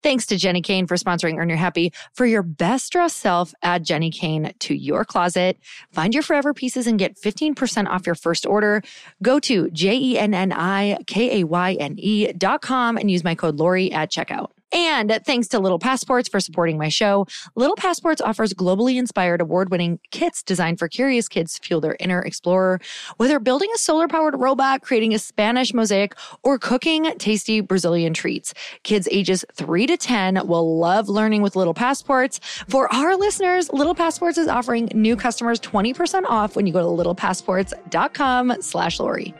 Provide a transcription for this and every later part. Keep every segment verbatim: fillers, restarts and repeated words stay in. Thanks to Jenni Kayne for sponsoring Earn Your Happy. For your best dressed self, add Jenni Kayne to your closet. Find your forever pieces and get fifteen percent off your first order. Go to J-E-N-N-I-K-A-Y-N-E dot com and use my code Lori at checkout. And thanks to Little Passports for supporting my show. Little Passports offers globally inspired award-winning kits designed for curious kids to fuel their inner explorer. Whether building a solar-powered robot, creating a Spanish mosaic, or cooking tasty Brazilian treats, kids ages three to ten will love learning with Little Passports. For our listeners, Little Passports is offering new customers twenty percent off when you go to littlepassports.com slash Lori.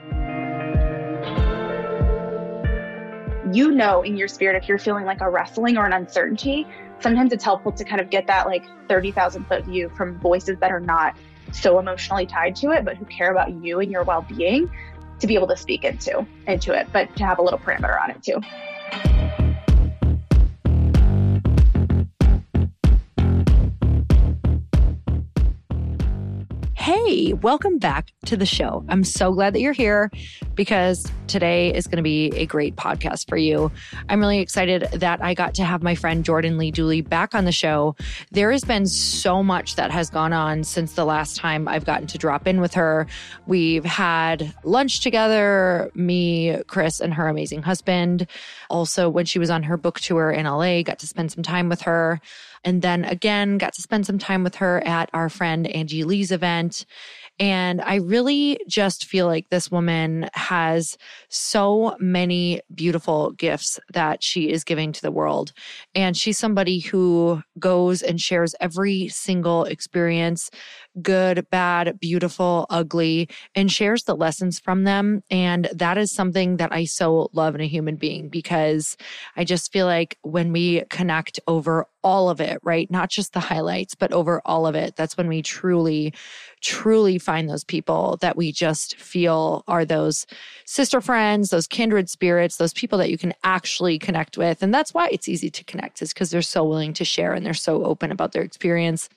You know in your spirit if you're feeling like a wrestling or an uncertainty. Sometimes it's helpful to kind of get that like thirty thousand foot view from voices that are not so emotionally tied to it, but who care about you and your well-being, to be able to speak into into it, but to have a little parameter on it too. Hey, welcome back to the show. I'm so glad that you're here because today is going to be a great podcast for you. I'm really excited that I got to have my friend Jordan Lee Dooley back on the show. There has been so much that has gone on since the last time I've gotten to drop in with her. We've had lunch together, me, Chris, and her amazing husband. Also, when she was on her book tour in L A, got to spend some time with her. And then again, got to spend some time with her at our friend Angie Lee's event. And I really just feel like this woman has so many beautiful gifts that she is giving to the world. And she's somebody who goes and shares every single experience, good, bad, beautiful, ugly, and shares the lessons from them. And that is something that I so love in a human being because I just feel like when we connect over all of it, right? Not just the highlights, but over all of it. That's when we truly, truly find those people that we just feel are those sister friends, those kindred spirits, those people that you can actually connect with. And that's why it's easy to connect, is because they're so willing to share and they're so open about their experience.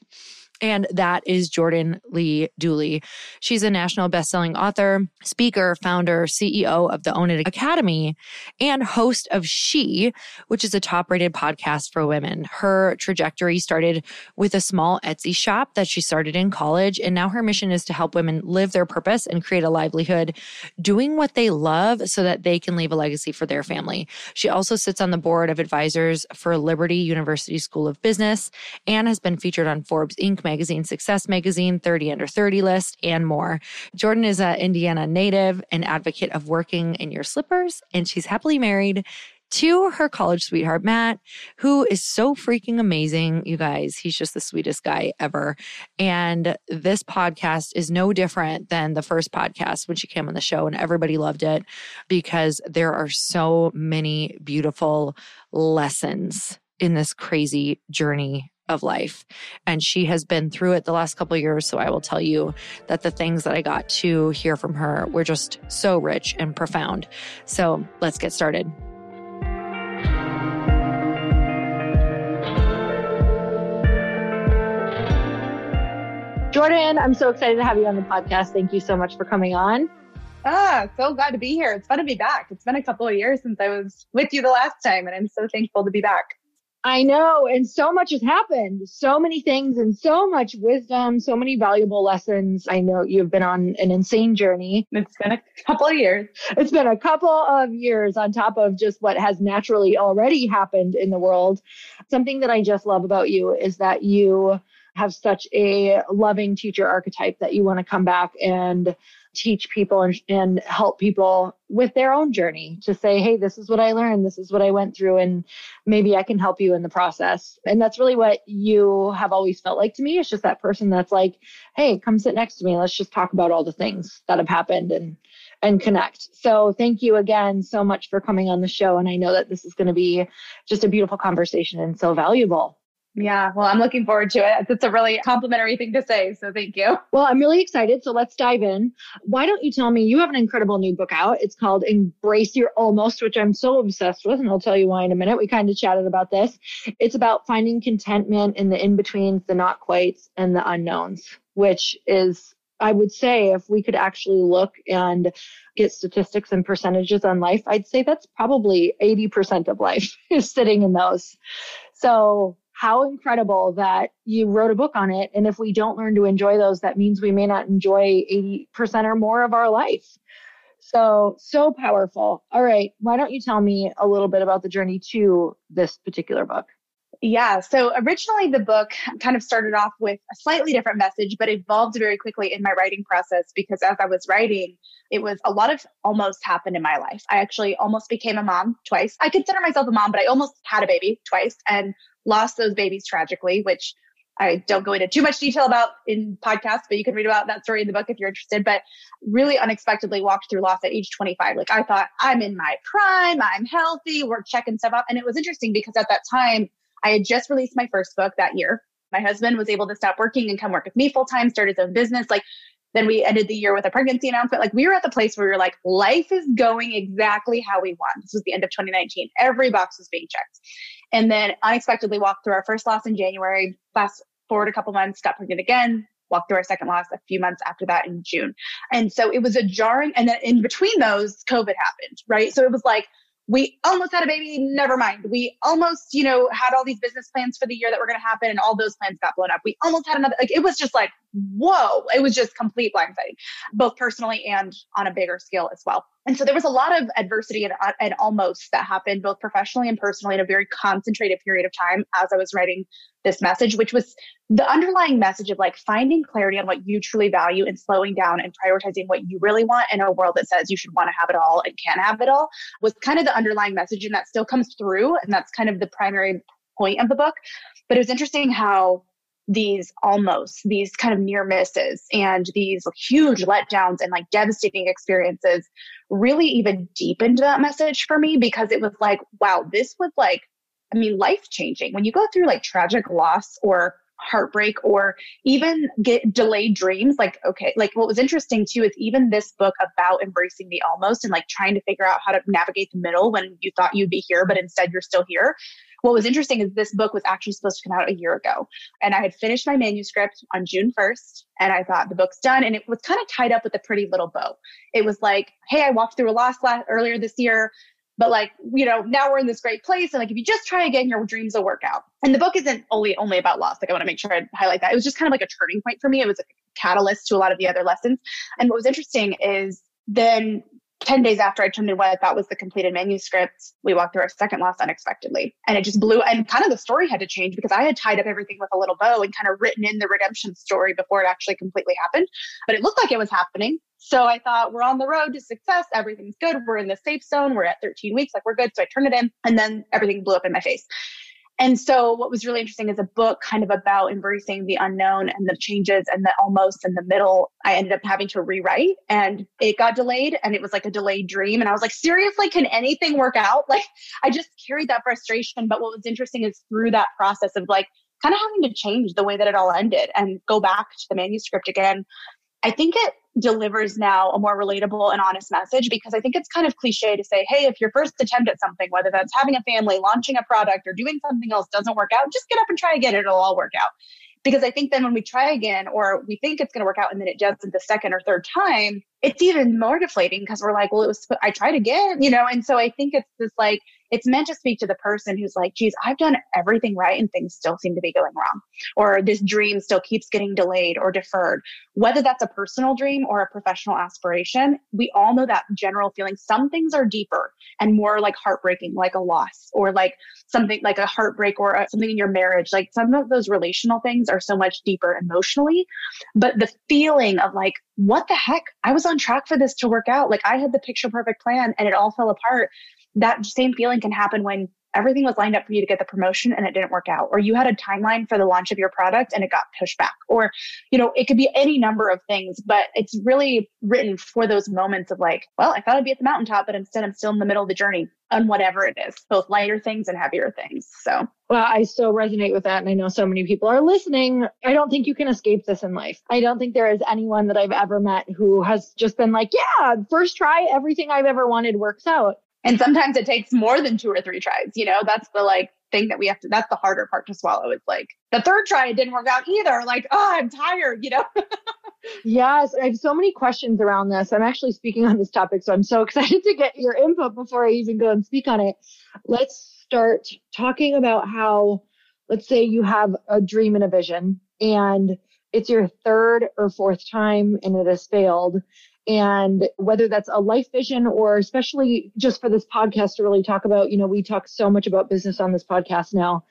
And that is Jordan Lee Dooley. She's a national best-selling author, speaker, founder, C E O of the Own It Academy, and host of She, which is a top-rated podcast for women. Her trajectory started with a small Etsy shop that she started in college, and now her mission is to help women live their purpose and create a livelihood doing what they love so that they can leave a legacy for their family. She also sits on the board of advisors for Liberty University School of Business and has been featured on Forbes Incorporated Magazine, Success Magazine, thirty under thirty list, and more. Jordan is an Indiana native, an advocate of working in your slippers, and she's happily married to her college sweetheart, Matt, who is so freaking amazing, you guys. He's just the sweetest guy ever. And this podcast is no different than the first podcast when she came on the show, and everybody loved it because there are so many beautiful lessons in this crazy journey of life. And she has been through it the last couple of years. So I will tell you that the things that I got to hear from her were just so rich and profound. So let's get started. Jordan, I'm so excited to have you on the podcast. Thank you so much for coming on. Ah, so glad to be here. It's fun to be back. It's been a couple of years since I was with you the last time, and I'm so thankful to be back. I know. And so much has happened. So many things and so much wisdom, so many valuable lessons. I know you've been on an insane journey. It's been a couple of years. It's been a couple of years on top of just what has naturally already happened in the world. Something that I just love about you is that you have such a loving teacher archetype that you want to come back and teach people and, and help people with their own journey to say, hey, this is what I learned. This is what I went through, and maybe I can help you in the process. And that's really what you have always felt like to me. It's just that person that's like, hey, come sit next to me. Let's just talk about all the things that have happened and, and connect. So thank you again so much for coming on the show. And I know that this is going to be just a beautiful conversation and so valuable. Yeah. Well, I'm looking forward to it. It's a really complimentary thing to say. So thank you. Well, I'm really excited. So let's dive in. Why don't you tell me, you have an incredible new book out. It's called Embrace Your Almost, which I'm so obsessed with. And I'll tell you why in a minute. We kind of chatted about this. It's about finding contentment in the in-betweens, the not quites, and the unknowns, which is, I would say, if we could actually look and get statistics and percentages on life, I'd say that's probably eighty percent of life is sitting in those. So how incredible that you wrote a book on it. And if we don't learn to enjoy those, that means we may not enjoy eighty percent or more of our life. So, so powerful. All right. Why don't you tell me a little bit about the journey to this particular book? Yeah. So originally the book kind of started off with a slightly different message, but evolved very quickly in my writing process, because as I was writing, it was a lot of almost happened in my life. I actually almost became a mom twice. I consider myself a mom, but I almost had a baby twice and lost those babies tragically, which I don't go into too much detail about in podcasts, but you can read about that story in the book if you're interested. But really unexpectedly walked through loss at age twenty-five. Like I thought, I'm in my prime, I'm healthy, we're checking stuff out. And it was interesting because at that time, I had just released my first book that year. My husband was able to stop working and come work with me full time, start his own business. Like then we ended the year with a pregnancy announcement. Like we were at the place where we were like, life is going exactly how we want. This was the end of twenty nineteen. Every box was being checked. And then unexpectedly walked through our first loss in January, fast forward a couple months, got pregnant again, walked through our second loss a few months after that in June. And so it was a jarring. And then in between those, COVID happened, right? So it was like, we almost had a baby, never mind. We almost, you know, had all these business plans for the year that were going to happen, and all those plans got blown up. We almost had another, like, it was just like, whoa, it was just complete blindsiding, both personally and on a bigger scale as well. And so there was a lot of adversity and, and almost that happened both professionally and personally in a very concentrated period of time as I was writing this message, which was the underlying message of like finding clarity on what you truly value and slowing down and prioritizing what you really want in a world that says you should want to have it all and can have it all was kind of the underlying message. And that still comes through. And that's kind of the primary point of the book. But it was interesting how these almost, these kind of near misses and these huge letdowns and like devastating experiences really even deepened that message for me, because it was like, wow, this was like I mean, life-changing. When you go through like tragic loss or heartbreak or even get delayed dreams, like, okay, like what was interesting too is even this book about embracing the almost and like trying to figure out how to navigate the middle when you thought you'd be here, but instead you're still here. What was interesting is this book was actually supposed to come out a year ago. And I had finished my manuscript on June first. And I thought the book's done. And it was kind of tied up with a pretty little bow. It was like, hey, I walked through a loss last, earlier this year. But like, you know, now we're in this great place. And like, if you just try again, your dreams will work out. And the book isn't only, only about loss. Like, I want to make sure I highlight that. It was just kind of like a turning point for me. It was a catalyst to a lot of the other lessons. And what was interesting is then ten days after I turned in what I thought was the completed manuscript, we walked through our second loss unexpectedly. And it just blew. And kind of the story had to change because I had tied up everything with a little bow and kind of written in the redemption story before it actually completely happened. But it looked like it was happening. So I thought, we're on the road to success. Everything's good. We're in the safe zone. We're at thirteen weeks. Like, we're good. So I turned it in. And then everything blew up in my face. And so what was really interesting is a book kind of about embracing the unknown and the changes and the almost and the middle. I ended up having to rewrite and it got delayed and it was like a delayed dream. And I was like, seriously, can anything work out? Like, I just carried that frustration. But what was interesting is through that process of like kind of having to change the way that it all ended and go back to the manuscript again, I think it delivers now a more relatable and honest message, because I think it's kind of cliche to say, hey, if your first attempt at something, whether that's having a family, launching a product, or doing something else doesn't work out, just get up and try again. It'll all work out. Because I think then when we try again, or we think it's going to work out and then it doesn't the second or third time, it's even more deflating because we're like, well, it was, I tried again, you know? And so I think it's this like, it's meant to speak to the person who's like, geez, I've done everything right and things still seem to be going wrong. Or this dream still keeps getting delayed or deferred. Whether that's a personal dream or a professional aspiration, we all know that general feeling. Some things are deeper and more like heartbreaking, like a loss or like something like a heartbreak or a, something in your marriage. Like some of those relational things are so much deeper emotionally. But the feeling of like, what the heck? I was on track for this to work out. Like I had the picture perfect plan and it all fell apart. That same feeling can happen when everything was lined up for you to get the promotion and it didn't work out, or you had a timeline for the launch of your product and it got pushed back, or, you know, it could be any number of things, but it's really written for those moments of like, well, I thought I'd be at the mountaintop, but instead I'm still in the middle of the journey on whatever it is, both lighter things and heavier things. So, well, I so resonate with that. And I know so many people are listening. I don't think you can escape this in life. I don't think there is anyone that I've ever met who has just been like, yeah, first try, everything I've ever wanted works out. And sometimes it takes more than two or three tries. You know, that's the like thing that we have to, that's the harder part to swallow. It's like the third try, it didn't work out either. Like, oh, I'm tired, you know? Yes. I have so many questions around this. I'm actually speaking on this topic. So I'm so excited to get your input before I even go and speak on it. Let's start talking about how, let's say you have a dream and a vision and it's your third or fourth time and it has failed. And whether that's a life vision or especially just for this podcast to really talk about, you know, we talk so much about business on this podcast now.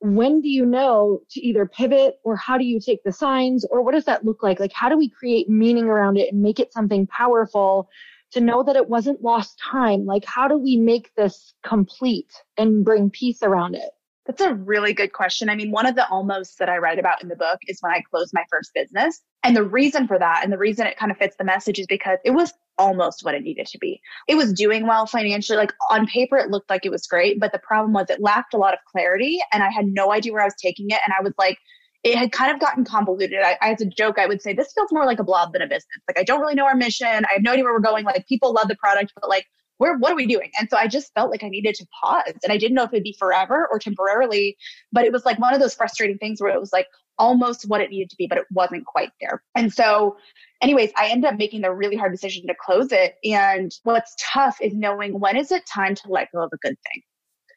When do you know to either pivot, or how do you take the signs, or what does that look like? Like, how do we create meaning around it and make it something powerful to know that it wasn't lost time? Like, how do we make this complete and bring peace around it? That's a really good question. I mean, one of the almost that I write about in the book is when I closed my first business. And the reason for that, and the reason it kind of fits the message, is because it was almost what it needed to be. It was doing well financially. Like on paper, it looked like it was great, but the problem was it lacked a lot of clarity and I had no idea where I was taking it. And I was like, it had kind of gotten convoluted. I, I, as a joke, I would say, this feels more like a blob than a business. Like, I don't really know our mission. I have no idea where we're going. Like, people love the product, but like, Where, what are we doing? And so I just felt like I needed to pause, and I didn't know if it'd be forever or temporarily, but it was like one of those frustrating things where it was like almost what it needed to be, but it wasn't quite there. And so anyways, I ended up making the really hard decision to close it. And what's tough is knowing when is it time to let go of a good thing,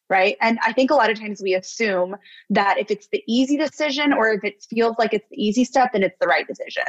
right? And I think a lot of times we assume that if it's the easy decision, or if it feels like it's the easy step, then it's the right decision.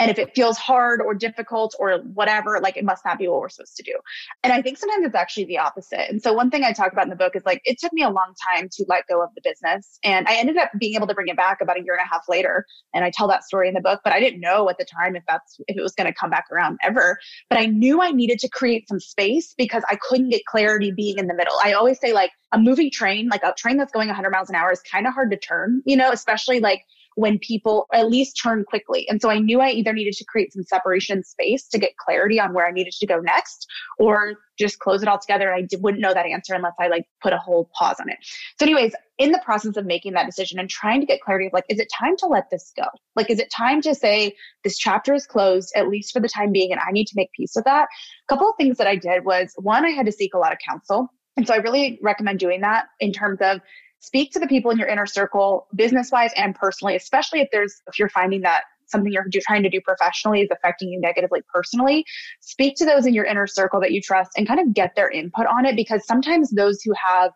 And if it feels hard or difficult or whatever, like, it must not be what we're supposed to do. And I think sometimes it's actually the opposite. And so one thing I talk about in the book is like, it took me a long time to let go of the business. And I ended up being able to bring it back about a year and a half later. And I tell that story in the book, but I didn't know at the time if that's, if it was going to come back around ever. But I knew I needed to create some space because I couldn't get clarity being in the middle. I always say, like, a moving train, like a train that's going one hundred miles an hour is kind of hard to turn, you know, especially like when people at least turn quickly. And so I knew I either needed to create some separation space to get clarity on where I needed to go next, or just close it all together. And I wouldn't know that answer unless I like put a whole pause on it. So anyways, in the process of making that decision and trying to get clarity of like, is it time to let this go? Like, is it time to say this chapter is closed, at least for the time being, and I need to make peace with that? A couple of things that I did was, one, I had to seek a lot of counsel. And so I really recommend doing that in terms of speak to the people in your inner circle, business-wise and personally, especially if there's, if you're finding that something you're do, trying to do professionally is affecting you negatively personally, speak to those in your inner circle that you trust and kind of get their input on it. Because sometimes those who have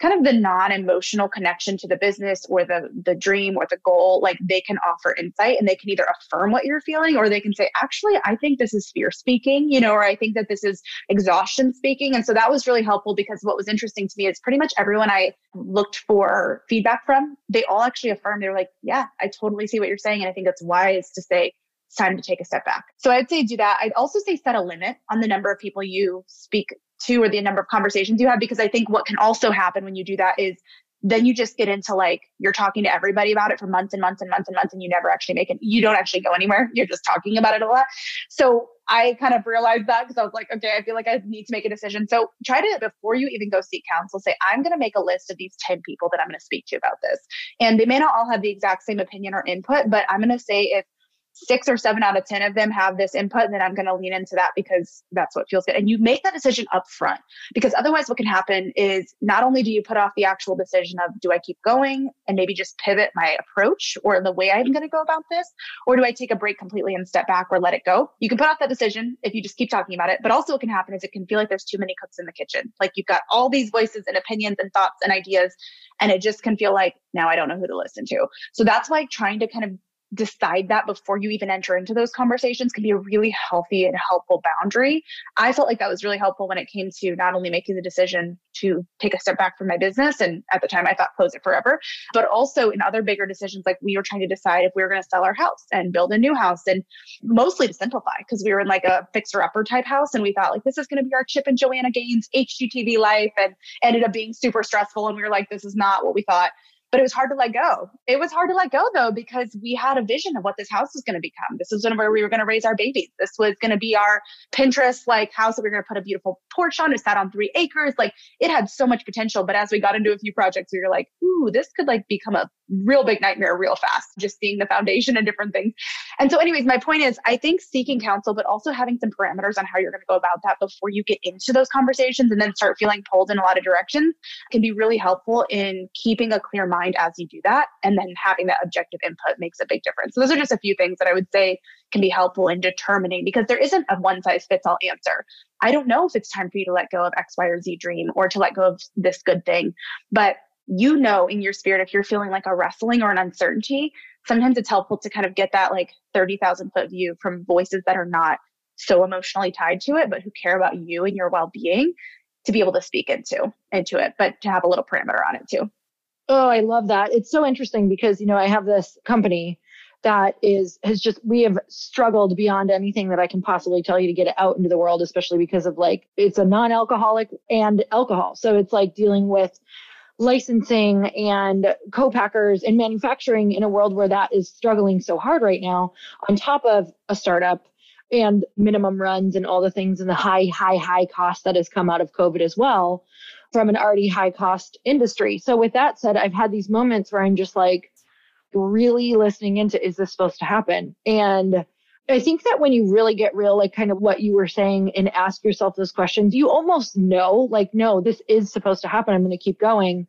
kind of the non-emotional connection to the business or the the dream or the goal, like they can offer insight and they can either affirm what you're feeling, or they can say, actually, I think this is fear speaking, you know, or I think that this is exhaustion speaking. And so that was really helpful, because what was interesting to me is pretty much everyone I looked for feedback from, they all actually affirmed. They were like, yeah, I totally see what you're saying. And I think that's wise to say, it's time to take a step back. So I'd say do that. I'd also say set a limit on the number of people you speak to or the number of conversations you have, because I think what can also happen when you do that is then you just get into like, you're talking to everybody about it for months and months and months and months, and you never actually make it, you don't actually go anywhere. You're just talking about it a lot. So I kind of realized that, because I was like, okay, I feel like I need to make a decision. So try to, before you even go seek counsel, say, I'm going to make a list of these ten people that I'm going to speak to about this. And they may not all have the exact same opinion or input, but I'm going to say if six or seven out of ten of them have this input, and then I'm going to lean into that because that's what feels good. And you make that decision up front, because otherwise what can happen is not only do you put off the actual decision of, do I keep going and maybe just pivot my approach or the way I'm going to go about this, or do I take a break completely and step back or let it go? You can put off that decision if you just keep talking about it, but also what can happen is it can feel like there's too many cooks in the kitchen. Like you've got all these voices and opinions and thoughts and ideas, and it just can feel like, now I don't know who to listen to. So that's why trying to kind of decide that before you even enter into those conversations can be a really healthy and helpful boundary. I felt like that was really helpful when it came to not only making the decision to take a step back from my business, and at the time I thought close it forever, but also in other bigger decisions, like we were trying to decide if we were going to sell our house and build a new house, and mostly to simplify, because we were in like a fixer-upper type house, and we thought like this is going to be our Chip and Joanna Gaines H G T V life, and ended up being super stressful, and we were like, this is not what we thought. But it was hard to let go. It was hard to let go though, because we had a vision of what this house was going to become. This is where we were going to raise our babies. This was going to be our Pinterest like house that we were going to put a beautiful porch on. It sat on three acres. Like it had so much potential. But as we got into a few projects, we were like, ooh, this could like become a real big nightmare real fast, just seeing the foundation and different things. And so anyways, my point is, I think seeking counsel, but also having some parameters on how you're going to go about that before you get into those conversations and then start feeling pulled in a lot of directions can be really helpful in keeping a clear mind as you do that. And then having that objective input makes a big difference. So those are just a few things that I would say can be helpful in determining, because there isn't a one size fits all answer. I don't know if it's time for you to let go of X, Y, or Z dream, or to let go of this good thing. But you know, in your spirit, if you're feeling like a wrestling or an uncertainty, sometimes it's helpful to kind of get that like thirty thousand foot view from voices that are not so emotionally tied to it, but who care about you and your well-being, to be able to speak into, into it, but to have a little parameter on it too. Oh, I love that. It's so interesting because, you know, I have this company that is, has just, we have struggled beyond anything that I can possibly tell you to get it out into the world, especially because of like, it's a non-alcoholic and alcohol. So it's like dealing with licensing and co-packers and manufacturing in a world where that is struggling so hard right now, on top of a startup and minimum runs and all the things and the high, high, high cost that has come out of COVID as well, from an already high cost industry. So with that said, I've had these moments where I'm just like really listening into, is this supposed to happen? And I think that when you really get real, like kind of what you were saying, and ask yourself those questions, you almost know, like, no, this is supposed to happen. I'm going to keep going.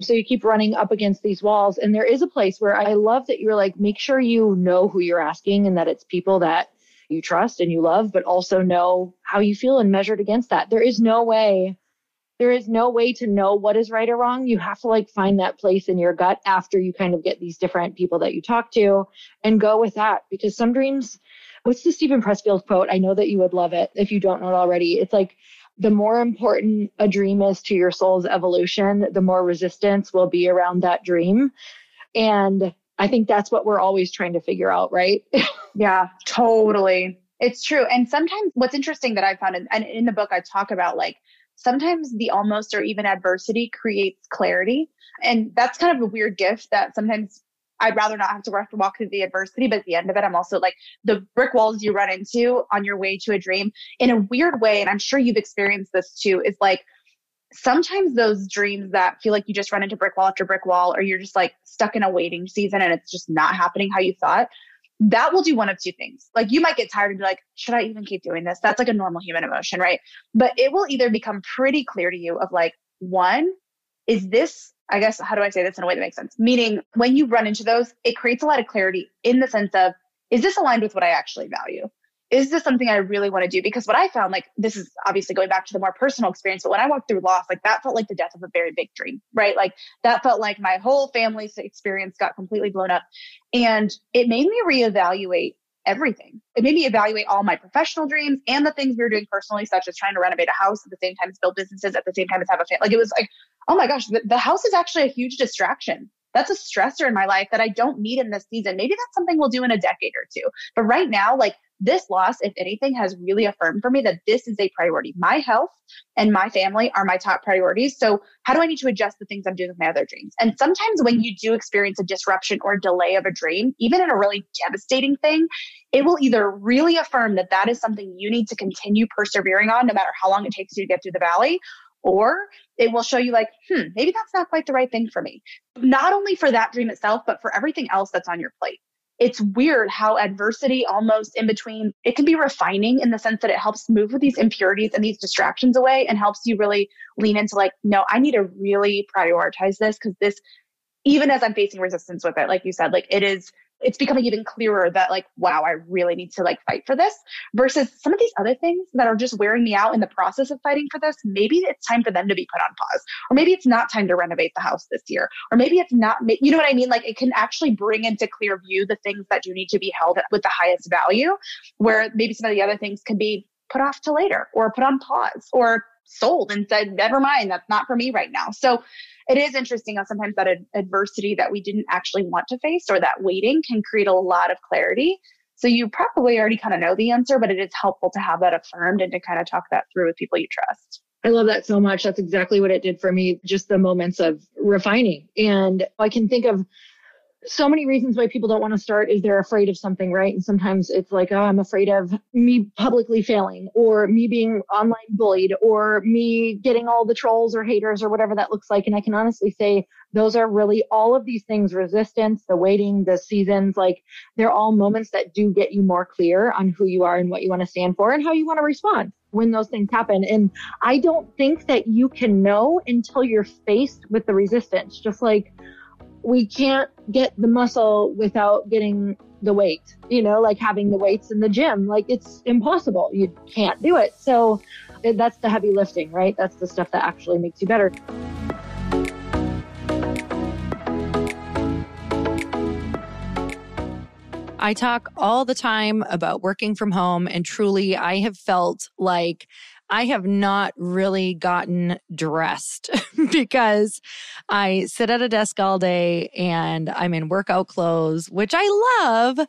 So you keep running up against these walls. And there is a place where I love that you're like, make sure you know who you're asking, and that it's people that you trust and you love, but also know how you feel and measured against that. There is no way There is no way to know what is right or wrong. You have to like find that place in your gut after you kind of get these different people that you talk to, and go with that, because some dreams, what's the Stephen Pressfield quote? I know that you would love it if you don't know it already. It's like, the more important a dream is to your soul's evolution, the more resistance will be around that dream. And I think that's what we're always trying to figure out, right? Yeah, totally. It's true. And sometimes what's interesting that I found, in, and in the book, I talk about like, sometimes the almost or even adversity creates clarity. And that's kind of a weird gift that sometimes I'd rather not have to walk through the adversity, but at the end of it, I'm also like the brick walls you run into on your way to a dream in a weird way. And I'm sure you've experienced this too, is like, sometimes those dreams that feel like you just run into brick wall after brick wall, or you're just like stuck in a waiting season and it's just not happening how you thought, that will do one of two things. Like you might get tired and be like, should I even keep doing this? That's like a normal human emotion, right? But it will either become pretty clear to you of like, one, is this, I guess, how do I say this in a way that makes sense? Meaning when you run into those, it creates a lot of clarity in the sense of, is this aligned with what I actually value? Is this something I really want to do? Because what I found, like, this is obviously going back to the more personal experience, but when I walked through loss, like that felt like the death of a very big dream, right? Like that felt like my whole family's experience got completely blown up. And it made me reevaluate everything. It made me evaluate all my professional dreams and the things we were doing personally, such as trying to renovate a house at the same time as build businesses, at the same time as have a family. Like it was like, oh my gosh, the, the house is actually a huge distraction. That's a stressor in my life that I don't need in this season. Maybe that's something we'll do in a decade or two. But right now, like, this loss, if anything, has really affirmed for me that this is a priority. My health and my family are my top priorities. So how do I need to adjust the things I'm doing with my other dreams? And sometimes when you do experience a disruption or delay of a dream, even in a really devastating thing, it will either really affirm that that is something you need to continue persevering on, no matter how long it takes you to get through the valley, or it will show you like, hmm, maybe that's not quite the right thing for me. Not only for that dream itself, but for everything else that's on your plate. It's weird how adversity almost in between, it can be refining in the sense that it helps move with these impurities and these distractions away and helps you really lean into like, no, I need to really prioritize this because this, even as I'm facing resistance with it, like you said, like it is, it's becoming even clearer that like, wow, I really need to like fight for this versus some of these other things that are just wearing me out in the process of fighting for this. Maybe it's time for them to be put on pause, or maybe it's not time to renovate the house this year, or maybe it's not, you know what I mean? Like it can actually bring into clear view the things that do need to be held with the highest value, where maybe some of the other things can be put off to later or put on pause or sold and said, never mind, that's not for me right now. So it is interesting how sometimes that ad- adversity that we didn't actually want to face or that waiting can create a lot of clarity. So you probably already kind of know the answer, but it is helpful to have that affirmed and to kind of talk that through with people you trust. I love that so much. That's exactly what it did for me, just the moments of refining. And I can think of so many reasons why people don't want to start is they're afraid of something, right? And sometimes it's like, oh, I'm afraid of me publicly failing or me being online bullied or me getting all the trolls or haters or whatever that looks like. And I can honestly say those are really all of these things, resistance, the waiting, the seasons, like they're all moments that do get you more clear on who you are and what you want to stand for and how you want to respond when those things happen. And I don't think that you can know until you're faced with the resistance, just like, we can't get the muscle without getting the weight, you know, like having the weights in the gym, like it's impossible. You can't do it. So that's the heavy lifting, right? That's the stuff that actually makes you better. I talk all the time about working from home, and truly I have felt like I have not really gotten dressed because I sit at a desk all day and I'm in workout clothes, which I love,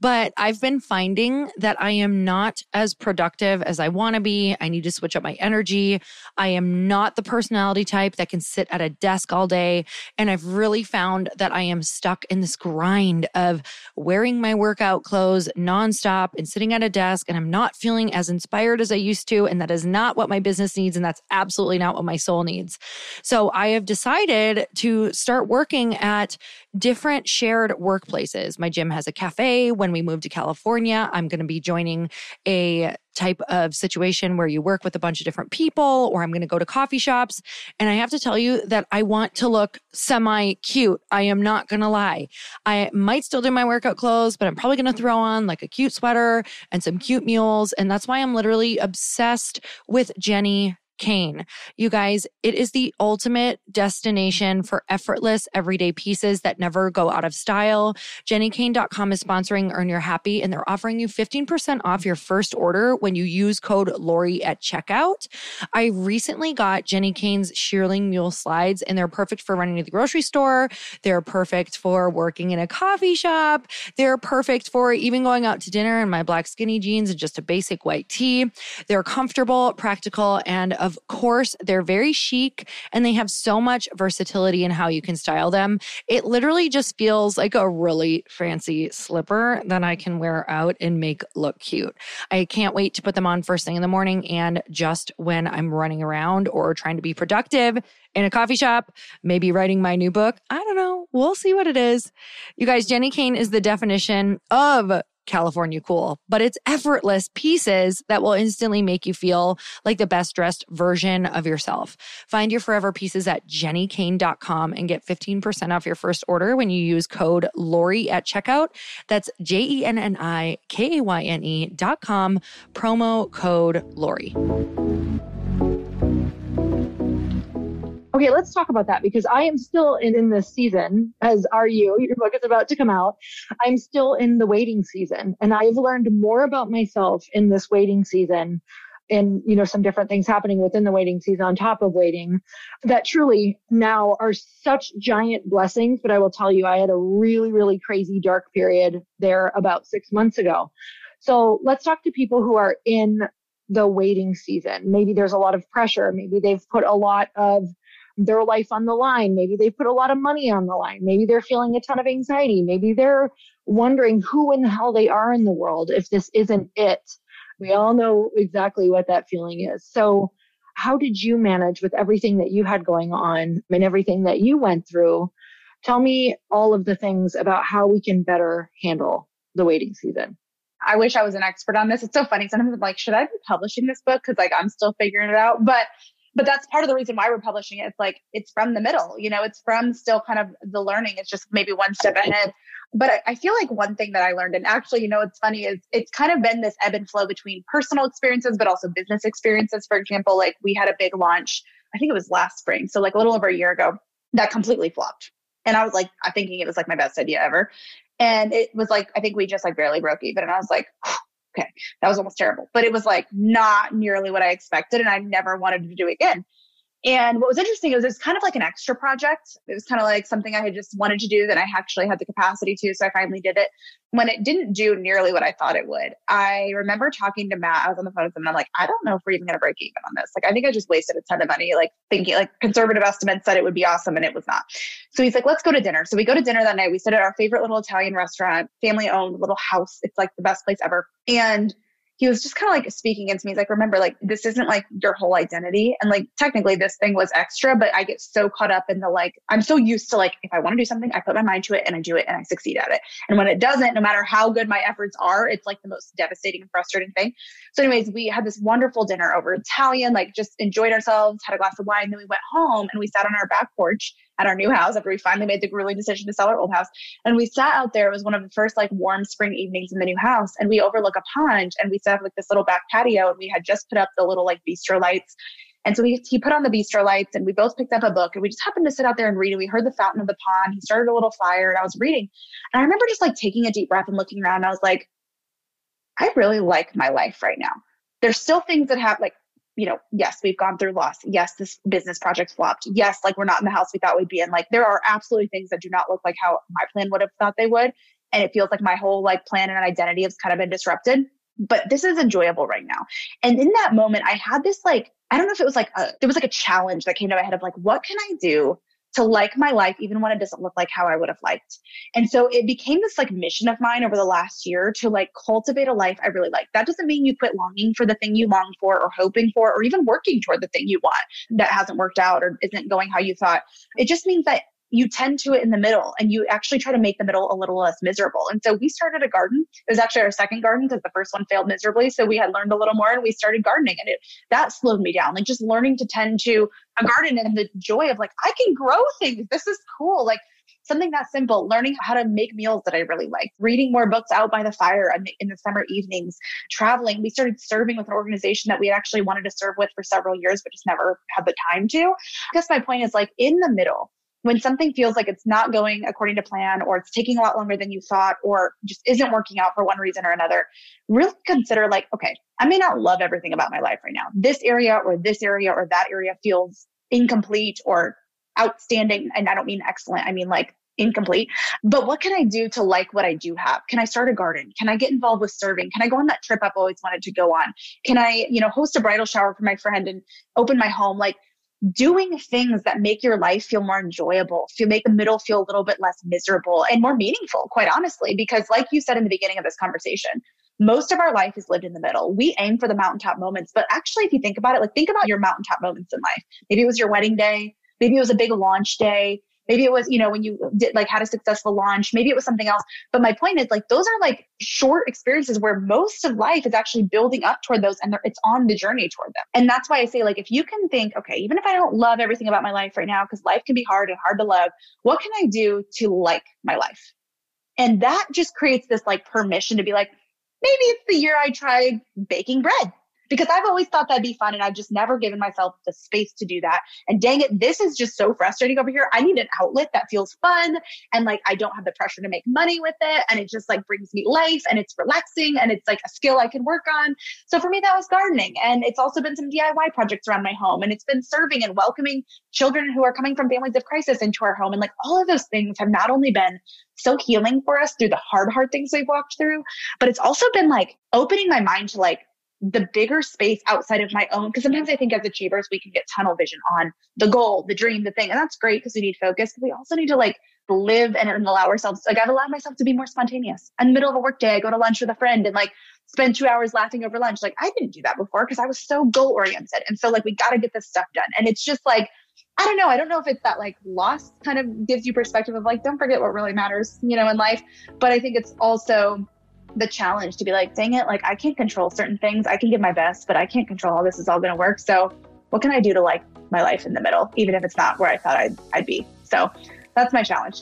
but I've been finding that I am not as productive as I want to be. I need to switch up my energy. I am not the personality type that can sit at a desk all day. And I've really found that I am stuck in this grind of wearing my workout clothes nonstop and sitting at a desk, and I'm not feeling as inspired as I used to. And that is not what my business needs, and that's absolutely not what my soul needs. So I have decided to start working at different shared workplaces. My gym has a cafe. When we move to California, I'm going to be joining a type of situation where you work with a bunch of different people, or I'm going to go to coffee shops. And I have to tell you that I want to look semi-cute. I am not going to lie. I might still do my workout clothes, but I'm probably going to throw on like a cute sweater and some cute mules. And that's why I'm literally obsessed with Jenni Kayne. You guys, it is the ultimate destination for effortless everyday pieces that never go out of style. Jenni Kayne dot com is sponsoring Earn Your Happy, and they're offering you fifteen percent off your first order when you use code Lori at checkout. I recently got Jenni Kayne's shearling mule slides, and they're perfect for running to the grocery store. They're perfect for working in a coffee shop. They're perfect for even going out to dinner in my black skinny jeans and just a basic white tee. They're comfortable, practical, and of course. They're very chic and they have so much versatility in how you can style them. It literally just feels like a really fancy slipper that I can wear out and make look cute. I can't wait to put them on first thing in the morning and just when I'm running around or trying to be productive in a coffee shop, maybe writing my new book. I don't know. We'll see what it is. You guys, Jenni Kayne is the definition of California cool, but it's effortless pieces that will instantly make you feel like the best dressed version of yourself. Find your forever pieces at jenni kayne dot com and get fifteen percent off your first order when you use code Lori at checkout. That's J E N N I K A Y N E dot com, promo code Lori. Okay, let's talk about that because I am still in, in this season, as are you. Your book is about to come out. I'm still in the waiting season, and I've learned more about myself in this waiting season and, you know, some different things happening within the waiting season on top of waiting that truly now are such giant blessings. But I will tell you, I had a really, really crazy dark period there about six months ago. So let's talk to people who are in the waiting season. Maybe there's a lot of pressure. Maybe they've put a lot of their life on the line. Maybe they put a lot of money on the line. Maybe they're feeling a ton of anxiety. Maybe they're wondering who in the hell they are in the world if this isn't it. We all know exactly what that feeling is. So how did you manage with everything that you had going on and everything that you went through? Tell me all of the things about how we can better handle the waiting season. I wish I was an expert on this. It's so funny. Sometimes I'm like, should I be publishing this book? Because like I'm still figuring it out. But But that's part of the reason why we're publishing it. It's like, it's from the middle, you know, it's from still kind of the learning. It's just maybe one step ahead. But I, I feel like one thing that I learned, and actually, you know, it's funny is it's kind of been this ebb and flow between personal experiences, but also business experiences. For example, like we had a big launch, I think it was last spring. So like a little over a year ago that completely flopped. And I was like, I'm thinking it was like my best idea ever. And it was like, I think we just like barely broke even. And I was like, okay, that was almost terrible, but it was like not nearly what I expected. And I never wanted to do it again. And what was interesting is it was kind of like an extra project. It was kind of like something I had just wanted to do that I actually had the capacity to. So I finally did it. When it didn't do nearly what I thought it would, I remember talking to Matt, I was on the phone with him and I'm like, I don't know if we're even going to break even on this. Like, I think I just wasted a ton of money, like thinking like conservative estimates said it would be awesome. And it was not. So he's like, let's go to dinner. So we go to dinner that night. We sit at our favorite little Italian restaurant, family owned little house. It's like the best place ever. And he was just kind of like speaking into me. He's like, remember, like, this isn't like your whole identity. And like, technically this thing was extra, but I get so caught up in the, like, I'm so used to like, if I want to do something, I put my mind to it and I do it and I succeed at it. And when it doesn't, no matter how good my efforts are, it's like the most devastating and frustrating thing. So anyways, we had this wonderful dinner over Italian, like just enjoyed ourselves, had a glass of wine. Then we went home and we sat on our back porch at our new house after we finally made the grueling decision to sell our old house. And we sat out there. It was one of the first like warm spring evenings in the new house. And we overlook a pond and we sat like this little back patio and we had just put up the little like bistro lights. And so he, he put on the bistro lights and we both picked up a book and we just happened to sit out there and read. And we heard the fountain of the pond. He started a little fire and I was reading. And I remember just like taking a deep breath and looking around. And I was like, I really like my life right now. There's still things that have like, you know, yes, we've gone through loss. Yes, this business project flopped. Yes, like we're not in the house we thought we'd be in. Like there are absolutely things that do not look like how my plan would have thought they would. And it feels like my whole like plan and identity has kind of been disrupted. But this is enjoyable right now. And in that moment, I had this like, I don't know if it was like, a, there was like a challenge that came to my head of like, what can I do to like my life, even when it doesn't look like how I would have liked. And so it became this like mission of mine over the last year to like cultivate a life I really like. That doesn't mean you quit longing for the thing you long for or hoping for, or even working toward the thing you want that hasn't worked out or isn't going how you thought. It just means that you tend to it in the middle and you actually try to make the middle a little less miserable. And so we started a garden. It was actually our second garden because the first one failed miserably. So we had learned a little more and we started gardening and it, that slowed me down. Like just learning to tend to a garden and the joy of like, I can grow things. This is cool. Like something that simple, learning how to make meals that I really liked, reading more books out by the fire in the summer evenings, traveling. We started serving with an organization that we actually wanted to serve with for several years, but just never had the time to. I guess my point is like in the middle, when something feels like it's not going according to plan or it's taking a lot longer than you thought or just isn't working out for one reason or another, really consider like, okay, I may not love everything about my life right now. This area or this area or that area feels incomplete or outstanding. And I don't mean excellent. I mean like incomplete. But what can I do to like what I do have? Can I start a garden? Can I get involved with serving? Can I go on that trip I've always wanted to go on? Can I, you know, host a bridal shower for my friend and open my home? Like doing things that make your life feel more enjoyable, to make the middle feel a little bit less miserable and more meaningful, quite honestly, because like you said in the beginning of this conversation, most of our life is lived in the middle. We aim for the mountaintop moments, but actually, if you think about it, like think about your mountaintop moments in life. Maybe it was your wedding day. Maybe it was a big launch day. Maybe it was, you know, when you did like had a successful launch, maybe it was something else. But my point is like, those are like short experiences where most of life is actually building up toward those and it's on the journey toward them. And that's why I say like, if you can think, okay, even if I don't love everything about my life right now, because life can be hard and hard to love, what can I do to like my life? And that just creates this like permission to be like, maybe it's the year I tried baking bread because I've always thought that'd be fun and I've just never given myself the space to do that. And dang it, this is just so frustrating over here. I need an outlet that feels fun and like I don't have the pressure to make money with it and it just like brings me life and it's relaxing and it's like a skill I can work on. So for me, that was gardening. And it's also been some D I Y projects around my home and it's been serving and welcoming children who are coming from families of crisis into our home. And like all of those things have not only been so healing for us through the hard, hard things we've walked through, but it's also been like opening my mind to like the bigger space outside of my own. Because sometimes I think as achievers, we can get tunnel vision on the goal, the dream, the thing. And that's great because we need focus. But we also need to like live and, and allow ourselves, like I've allowed myself to be more spontaneous. In the middle of a work day, I go to lunch with a friend and like spend two hours laughing over lunch. Like I didn't do that before because I was so goal oriented. And so like, we got to get this stuff done. And it's just like, I don't know. I don't know if it's that like loss kind of gives you perspective of like, don't forget what really matters, you know, in life. But I think it's also the challenge to be like, dang it, like I can't control certain things. I can give my best, but I can't control how this is all going to work. So what can I do to like my life in the middle, even if it's not where I thought I'd, I'd be? So that's my challenge.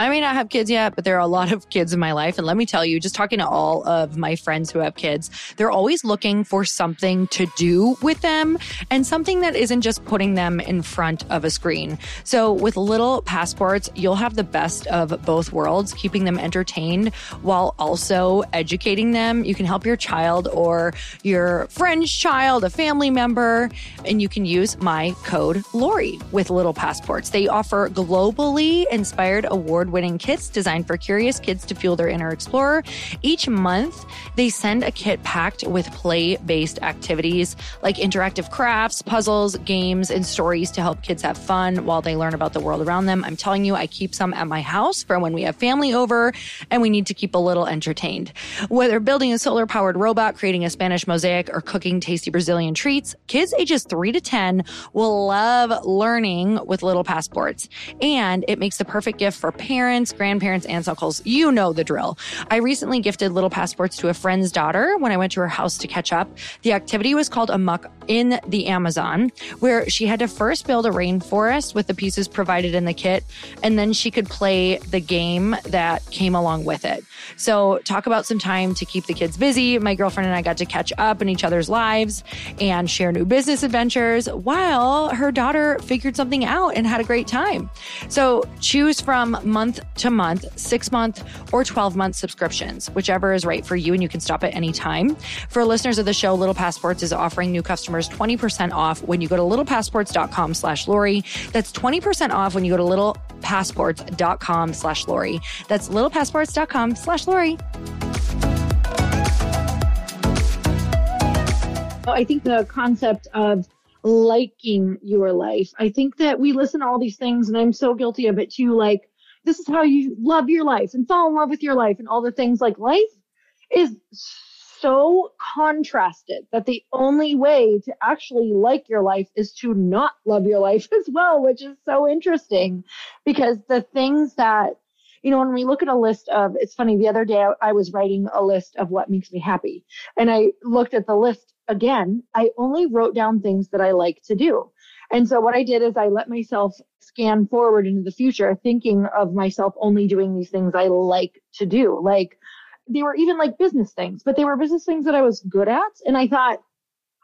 I may not have kids yet, but there are a lot of kids in my life. And let me tell you, just talking to all of my friends who have kids, they're always looking for something to do with them and something that isn't just putting them in front of a screen. So with Little Passports, you'll have the best of both worlds, keeping them entertained while also educating them. You can help your child or your friend's child, a family member, and you can use my code Lori with Little Passports. They offer globally inspired award winning kits designed for curious kids to fuel their inner explorer. Each month, they send a kit packed with play-based activities like interactive crafts, puzzles, games, and stories to help kids have fun while they learn about the world around them. I'm telling you, I keep some at my house for when we have family over and we need to keep a little entertained. Whether building a solar-powered robot, creating a Spanish mosaic, or cooking tasty Brazilian treats, kids ages three to ten will love learning with Little Passports. And it makes the perfect gift for parents Parents, grandparents, aunts, uncles, you know the drill. I recently gifted Little Passports to a friend's daughter when I went to her house to catch up. The activity was called Amuck in the Amazon, where she had to first build a rainforest with the pieces provided in the kit, and then she could play the game that came along with it. So talk about some time to keep the kids busy. My girlfriend and I got to catch up in each other's lives and share new business adventures while her daughter figured something out and had a great time. So choose from months to month, six month or twelve month subscriptions, whichever is right for you. And you can stop at any time. For listeners of the show, Little Passports is offering new customers twenty percent off when you go to littlepassports.com slash Lori. That's twenty percent off when you go to littlepassports.com slash Lori. That's littlepassports.com slash Lori. I think the concept of liking your life, I think that we listen to all these things and I'm so guilty of it too. Like, this is how you love your life and fall in love with your life and all the things. Like, life is so contrasted that the only way to actually like your life is to not love your life as well, which is so interesting because the things that, you know, when we look at a list of, it's funny, the other day I, I was writing a list of what makes me happy. And I looked at the list again. I only wrote down things that I like to do. And so what I did is I let myself scan forward into the future, thinking of myself only doing these things I like to do. Like, they were even like business things, but they were business things that I was good at. And I thought,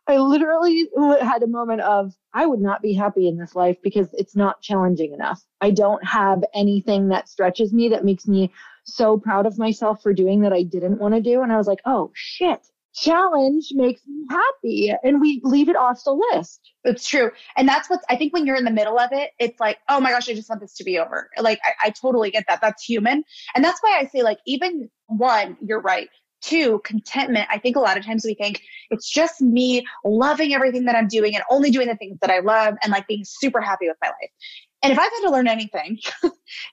I literally had a moment of, I would not be happy in this life because it's not challenging enough. I don't have anything that stretches me, that makes me so proud of myself for doing that I didn't want to do. And I was like, oh shit, challenge makes me happy, and we leave it off the list. It's true. And that's what I think when you're in the middle of it, it's like, oh my gosh, I just want this to be over. Like, I, I totally get that. That's human. And that's why I say, like, even one, you're right. Two, contentment. I think a lot of times we think it's just me loving everything that I'm doing and only doing the things that I love and like being super happy with my life. And if I've had to learn anything,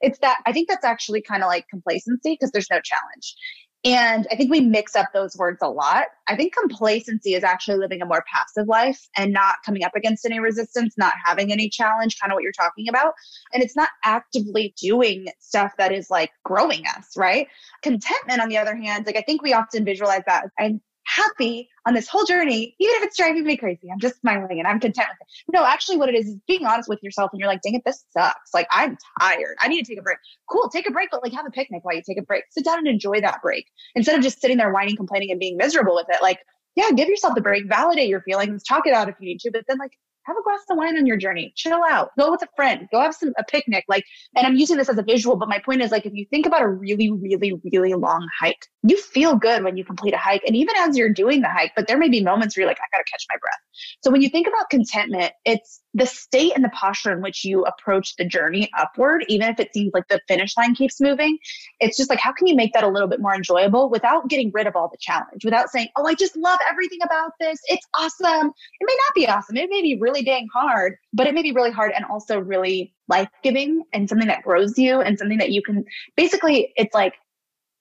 it's that I think that's actually kind of like complacency, because there's no challenge. And I think we mix up those words a lot. I think complacency is actually living a more passive life and not coming up against any resistance, not having any challenge, kind of what you're talking about. And it's not actively doing stuff that is like growing us, right? Contentment, on the other hand, like I think we often visualize that as, I'm happy on this whole journey, even if it's driving me crazy. I'm just smiling and I'm content with it. No, actually what it is is being honest with yourself and you're like, dang it, this sucks. Like, I'm tired. I need to take a break. Cool, take a break, but like have a picnic while you take a break. Sit down and enjoy that break. Instead of just sitting there whining, complaining, and being miserable with it, like, yeah, give yourself the break, validate your feelings, talk it out if you need to, but then like have a glass of wine on your journey, chill out, go with a friend, go have some a picnic. Like, and I'm using this as a visual, but my point is like, if you think about a really, really, really long hike, you feel good when you complete a hike. And even as you're doing the hike, but there may be moments where you're like, I got to catch my breath. So when you think about contentment, it's the state and the posture in which you approach the journey upward, even if it seems like the finish line keeps moving. It's just like, how can you make that a little bit more enjoyable without getting rid of all the challenge, without saying, oh, I just love everything about this. It's awesome. It may not be awesome. It may be really really dang hard, but it may be really hard and also really life-giving and something that grows you and something that you can basically, it's like,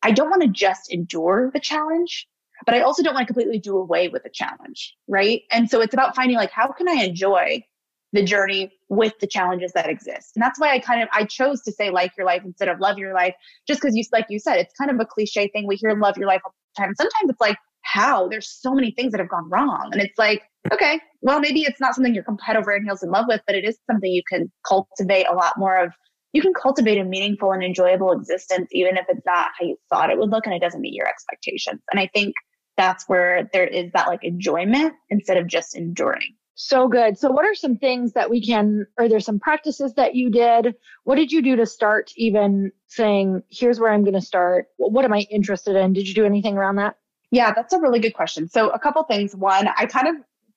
I don't want to just endure the challenge, but I also don't want to completely do away with the challenge, right? And so it's about finding like, how can I enjoy the journey with the challenges that exist? And that's why I kind of, I chose to say like your life instead of love your life, just because you, like you said, it's kind of a cliche thing. We hear love your life all the time. Sometimes it's like, how? There's so many things that have gone wrong. And it's like, okay, well, maybe it's not something you're head over heels in love with, but it is something you can cultivate a lot more of. You can cultivate a meaningful and enjoyable existence, even if it's not how you thought it would look and it doesn't meet your expectations. And I think that's where there is that like enjoyment instead of just enduring. So good. So what are some things that we can, or there's some practices that you did? What did you do to start even saying, here's where I'm going to start? What am I interested in? Did you do anything around that? Yeah, that's a really good question. So a couple things. One, I kind of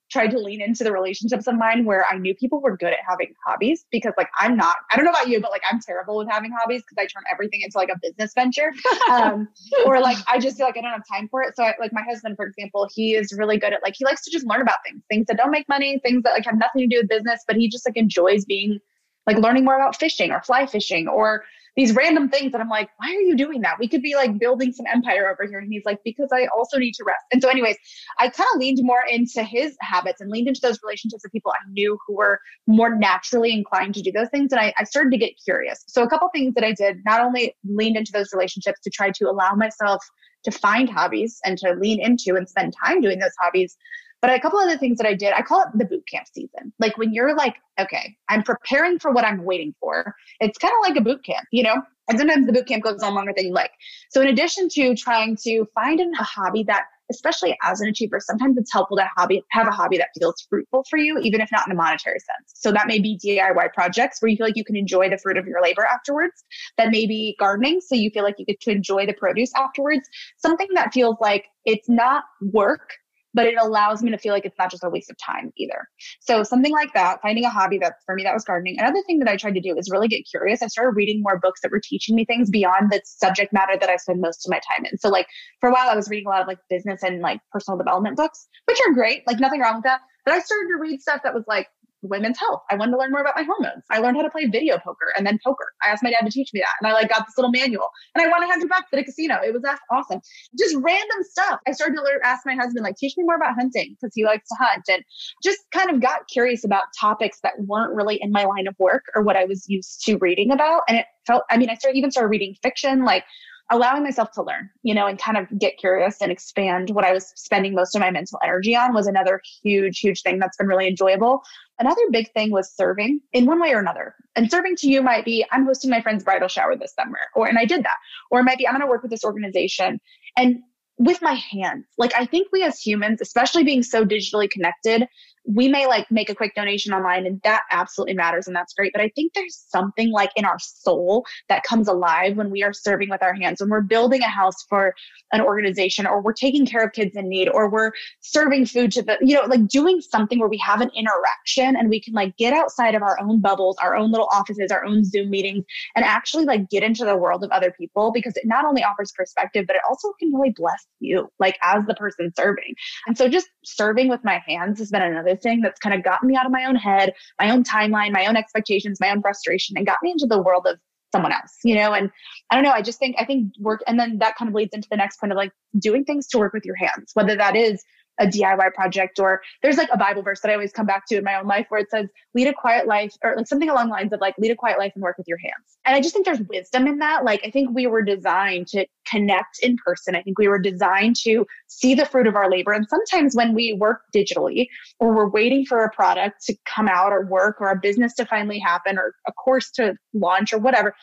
tried to lean into the relationships of mine where I knew people were good at having hobbies, because like, I'm not, I don't know about you, but like I'm terrible with having hobbies because I turn everything into like a business venture. Um, or like, I just feel like I don't have time for it. So I, like my husband, for example, he is really good at like, he likes to just learn about things, things that don't make money, things that like have nothing to do with business, but he just like enjoys being like learning more about fishing or fly fishing or these random things that I'm like, why are you doing that? We could be like building some empire over here. And he's like, because I also need to rest. And so anyways, I kind of leaned more into his habits and leaned into those relationships of people I knew who were more naturally inclined to do those things. And I, I started to get curious. So a couple things that I did, not only leaned into those relationships to try to allow myself to find hobbies and to lean into and spend time doing those hobbies, but a couple other things that I did, I call it the boot camp season. Like when you're like, okay, I'm preparing for what I'm waiting for. It's kind of like a boot camp, you know? And sometimes the boot camp goes on longer than you like. So in addition to trying to find a hobby that, especially as an achiever, sometimes it's helpful to hobby, have a hobby that feels fruitful for you, even if not in a monetary sense. So that may be D I Y projects where you feel like you can enjoy the fruit of your labor afterwards. That may be gardening, so you feel like you get to enjoy the produce afterwards. Something that feels like it's not work, but it allows me to feel like it's not just a waste of time either. So something like that, finding a hobby that for me, that was gardening. Another thing that I tried to do is really get curious. I started reading more books that were teaching me things beyond the subject matter that I spend most of my time in. So like for a while I was reading a lot of like business and like personal development books, which are great, like nothing wrong with that. But I started to read stuff that was like women's health. I wanted to learn more about my hormones. I learned how to play video poker and then poker. I asked my dad to teach me that. And I like got this little manual and I won one hundred bucks at a casino. It was awesome. Just random stuff. I started to learn, ask my husband, like, teach me more about hunting, because he likes to hunt, and just kind of got curious about topics that weren't really in my line of work or what I was used to reading about. And it felt, I mean, I started even started reading fiction, like allowing myself to learn, you know, and kind of get curious and expand what I was spending most of my mental energy on was another huge, huge thing that's been really enjoyable. Another big thing was serving in one way or another. And serving to you might be, I'm hosting my friend's bridal shower this summer, or, and I did that. Or it might be, I'm going to work with this organization. And with my hands, like I think we as humans, especially being so digitally connected, we may like make a quick donation online, and that absolutely matters, and that's great. But I think there's something like in our soul that comes alive when we are serving with our hands, when we're building a house for an organization, or we're taking care of kids in need, or we're serving food to the, you know, like doing something where we have an interaction and we can like get outside of our own bubbles, our own little offices, our own Zoom meetings, and actually like get into the world of other people, because it not only offers perspective, but it also can really bless you, like as the person serving. And so just serving with my hands has been another thing that's kind of gotten me out of my own head, my own timeline, my own expectations, my own frustration, and got me into the world of someone else, you know? And I don't know, I just think, I think work, and then that kind of leads into the next point of like doing things to work with your hands, whether that is a D I Y project, or there's like a Bible verse that I always come back to in my own life where it says, lead a quiet life, or like something along the lines of like, lead a quiet life and work with your hands. And I just think there's wisdom in that. Like, I think we were designed to connect in person. I think we were designed to see the fruit of our labor. And sometimes when we work digitally, or we're waiting for a product to come out or work, or a business to finally happen, or a course to launch or whatever,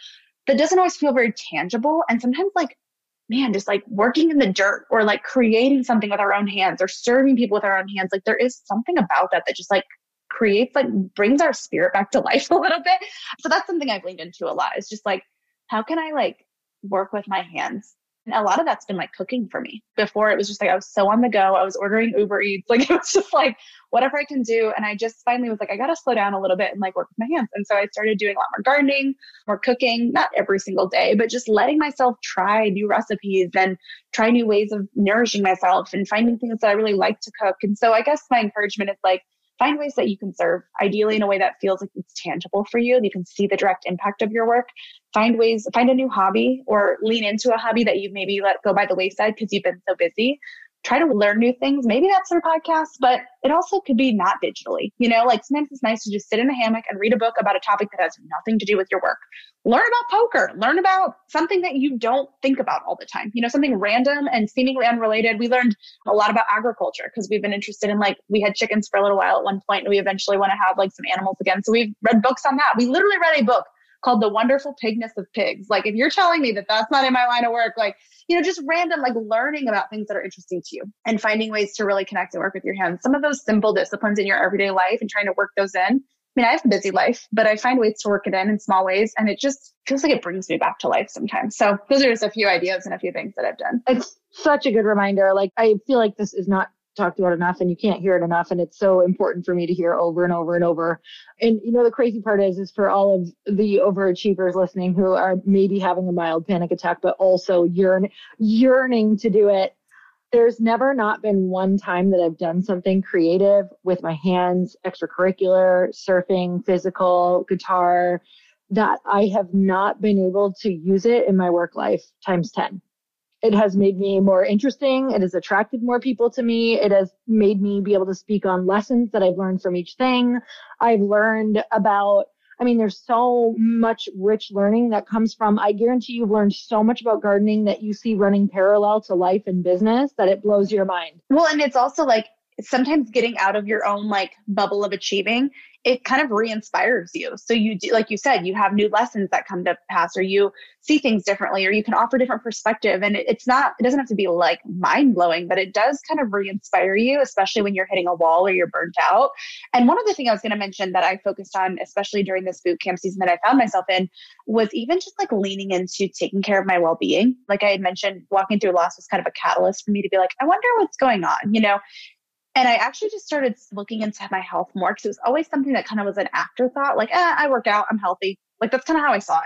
that doesn't always feel very tangible. And sometimes like, man, just like working in the dirt, or like creating something with our own hands, or serving people with our own hands. Like there is something about that that just like creates, like brings our spirit back to life a little bit. So that's something I've leaned into a lot. It's just like, how can I like work with my hands? And a lot of that's been like cooking for me. Before it was just like, I was so on the go. I was ordering Uber Eats. Like it was just like, whatever I can do. And I just finally was like, I got to slow down a little bit and like work with my hands. And so I started doing a lot more gardening, more cooking, not every single day, but just letting myself try new recipes and try new ways of nourishing myself and finding things that I really like to cook. And so I guess my encouragement is like, find ways that you can serve, ideally in a way that feels like it's tangible for you, and you can see the direct impact of your work. Find ways, find a new hobby, or lean into a hobby that you've maybe let go by the wayside because you've been so busy. Try to learn new things. Maybe that's our podcast, but it also could be not digitally. You know, like sometimes it's nice to just sit in a hammock and read a book about a topic that has nothing to do with your work. Learn about poker. Learn about something that you don't think about all the time. You know, something random and seemingly unrelated. We learned a lot about agriculture because we've been interested in like, we had chickens for a little while at one point, and we eventually want to have like some animals again. So we've read books on that. We literally read a book called The Wonderful Pigness of Pigs. Like if you're telling me that that's not in my line of work, like, you know, just random, like learning about things that are interesting to you and finding ways to really connect and work with your hands. Some of those simple disciplines in your everyday life and trying to work those in. I mean, I have a busy life, but I find ways to work it in in small ways. And it just feels like it brings me back to life sometimes. So those are just a few ideas and a few things that I've done. It's such a good reminder. Like, I feel like this is not talked about enough, and you can't hear it enough. And it's so important for me to hear over and over and over. And, you know, the crazy part is, is for all of the overachievers listening who are maybe having a mild panic attack, but also yearn, yearning to do it. There's never not been one time that I've done something creative with my hands, extracurricular, surfing, physical, guitar, that I have not been able to use it in my work life times ten. It has made me more interesting. It has attracted more people to me. It has made me be able to speak on lessons that I've learned from each thing. I've learned about, I mean, there's so much rich learning that comes from, I guarantee you've learned so much about gardening that you see running parallel to life and business that it blows your mind. Well, and it's also like sometimes getting out of your own like bubble of achieving, it kind of re-inspires you. So you do, like you said, you have new lessons that come to pass, or you see things differently, or you can offer different perspective. And it, it's not, it doesn't have to be like mind blowing, but it does kind of re-inspire you, especially when you're hitting a wall or you're burnt out. And one other thing I was going to mention that I focused on, especially during this boot camp season that I found myself in, was even just like leaning into taking care of my well-being. Like I had mentioned, walking through loss was kind of a catalyst for me to be like, I wonder what's going on, you know? And I actually just started looking into my health more, because it was always something that kind of was an afterthought. Like, eh, I work out, I'm healthy. Like, that's kind of how I saw it.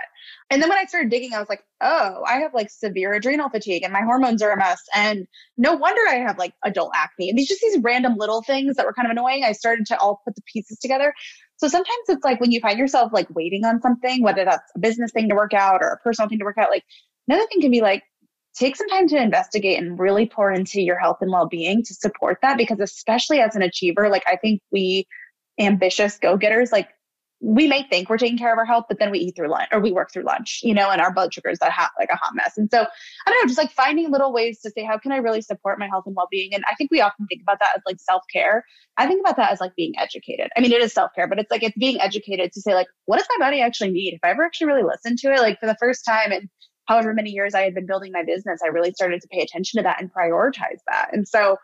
And then when I started digging, I was like, oh, I have like severe adrenal fatigue and my hormones are a mess. And no wonder I have like adult acne. And these just these random little things that were kind of annoying. I started to all put the pieces together. So sometimes it's like when you find yourself like waiting on something, whether that's a business thing to work out or a personal thing to work out, like another thing can be like, take some time to investigate and really pour into your health and well-being to support that. Because especially as an achiever, like I think we ambitious go-getters, like we may think we're taking care of our health, but then we eat through lunch or we work through lunch, you know, and our blood sugar is that hot, like a hot mess. And so I don't know, just like finding little ways to say, how can I really support my health and well-being? And I think we often think about that as like self-care. I think about that as like being educated. I mean, it is self-care, but it's like, it's being educated to say like, what does my body actually need? If I ever actually really listened to it, like for the first time and however many years I had been building my business, I really started to pay attention to that and prioritize that. And so